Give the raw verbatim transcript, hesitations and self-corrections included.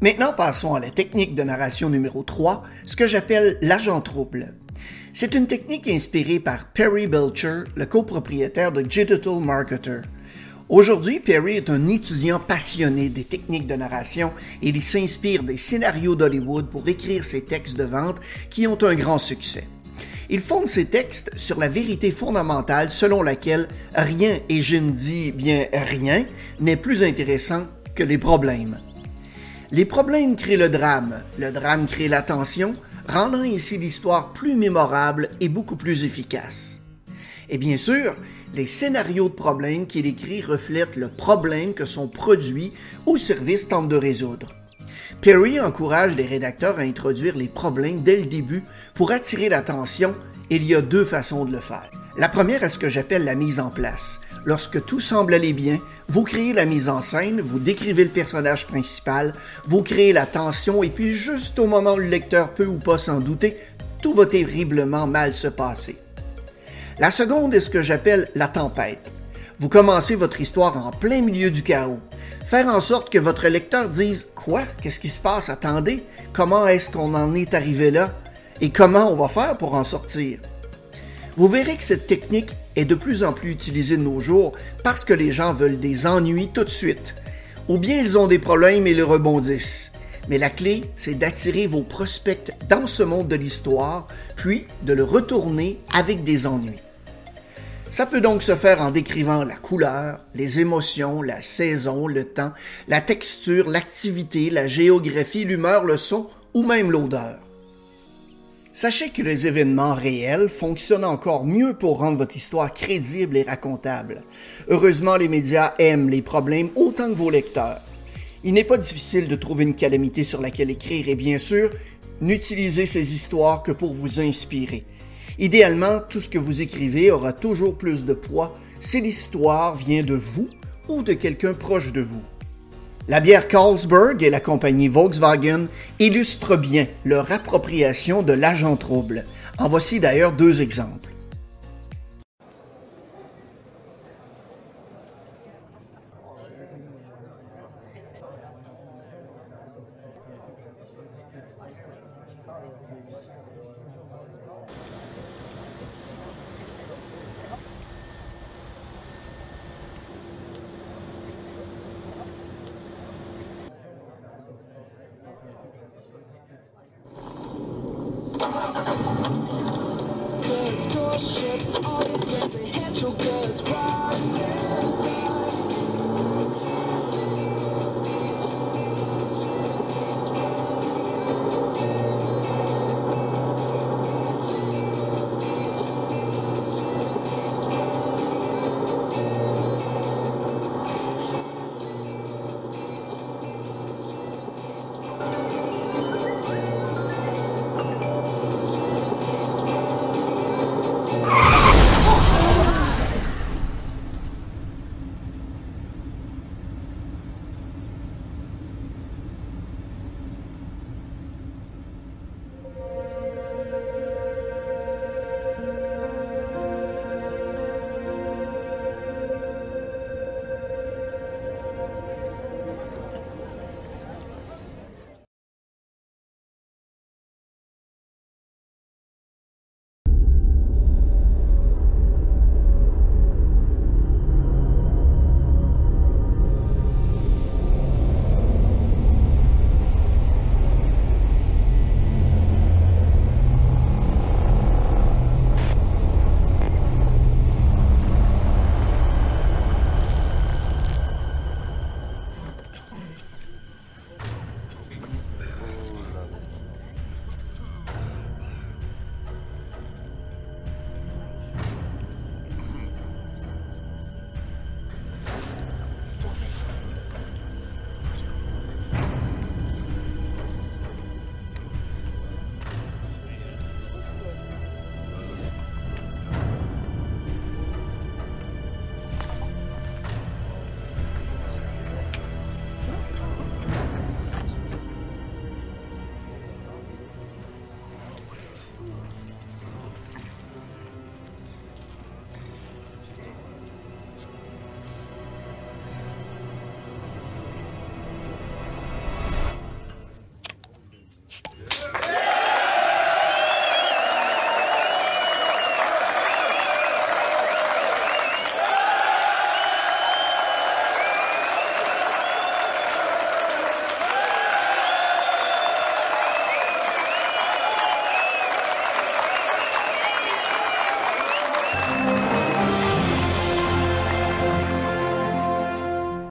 Maintenant, passons à la technique de narration numéro trois, ce que j'appelle l'agent trouble. C'est une technique inspirée par Perry Belcher, le copropriétaire de Digital Marketer. Aujourd'hui, Perry est un étudiant passionné des techniques de narration et il s'inspire des scénarios d'Hollywood pour écrire ses textes de vente qui ont un grand succès. Il fonde ses textes sur la vérité fondamentale selon laquelle rien, et je ne dis bien rien, n'est plus intéressant que les problèmes. Les problèmes créent le drame, le drame crée la tension, rendant ainsi l'histoire plus mémorable et beaucoup plus efficace. Et bien sûr, les scénarios de problèmes qu'il écrit reflètent le problème que son produit ou service tente de résoudre. Perry encourage les rédacteurs à introduire les problèmes dès le début pour attirer l'attention et il y a deux façons de le faire. La première est ce que j'appelle la mise en place. Lorsque tout semble aller bien, vous créez la mise en scène, vous décrivez le personnage principal, vous créez la tension et puis juste au moment où le lecteur peut ou pas s'en douter, tout va terriblement mal se passer. La seconde est ce que j'appelle la tempête. Vous commencez votre histoire en plein milieu du chaos. Faire en sorte que votre lecteur dise « Quoi? Qu'est-ce qui se passe? Attendez! Comment est-ce qu'on en est arrivé là? Et comment on va faire pour en sortir? » Vous verrez que cette technique est de plus en plus utilisée de nos jours parce que les gens veulent des ennuis tout de suite. Ou bien ils ont des problèmes et ils rebondissent. Mais la clé, c'est d'attirer vos prospects dans ce monde de l'histoire, puis de le retourner avec des ennuis. Ça peut donc se faire en décrivant la couleur, les émotions, la saison, le temps, la texture, l'activité, la géographie, l'humeur, le son ou même l'odeur. Sachez que les événements réels fonctionnent encore mieux pour rendre votre histoire crédible et racontable. Heureusement, les médias aiment les problèmes autant que vos lecteurs. Il n'est pas difficile de trouver une calamité sur laquelle écrire et bien sûr, n'utilisez ces histoires que pour vous inspirer. Idéalement, tout ce que vous écrivez aura toujours plus de poids si l'histoire vient de vous ou de quelqu'un proche de vous. La bière Carlsberg et la compagnie Volkswagen illustrent bien leur appropriation de l'agent trouble. En voici d'ailleurs deux exemples. Ships, all your friends and head your goods right now.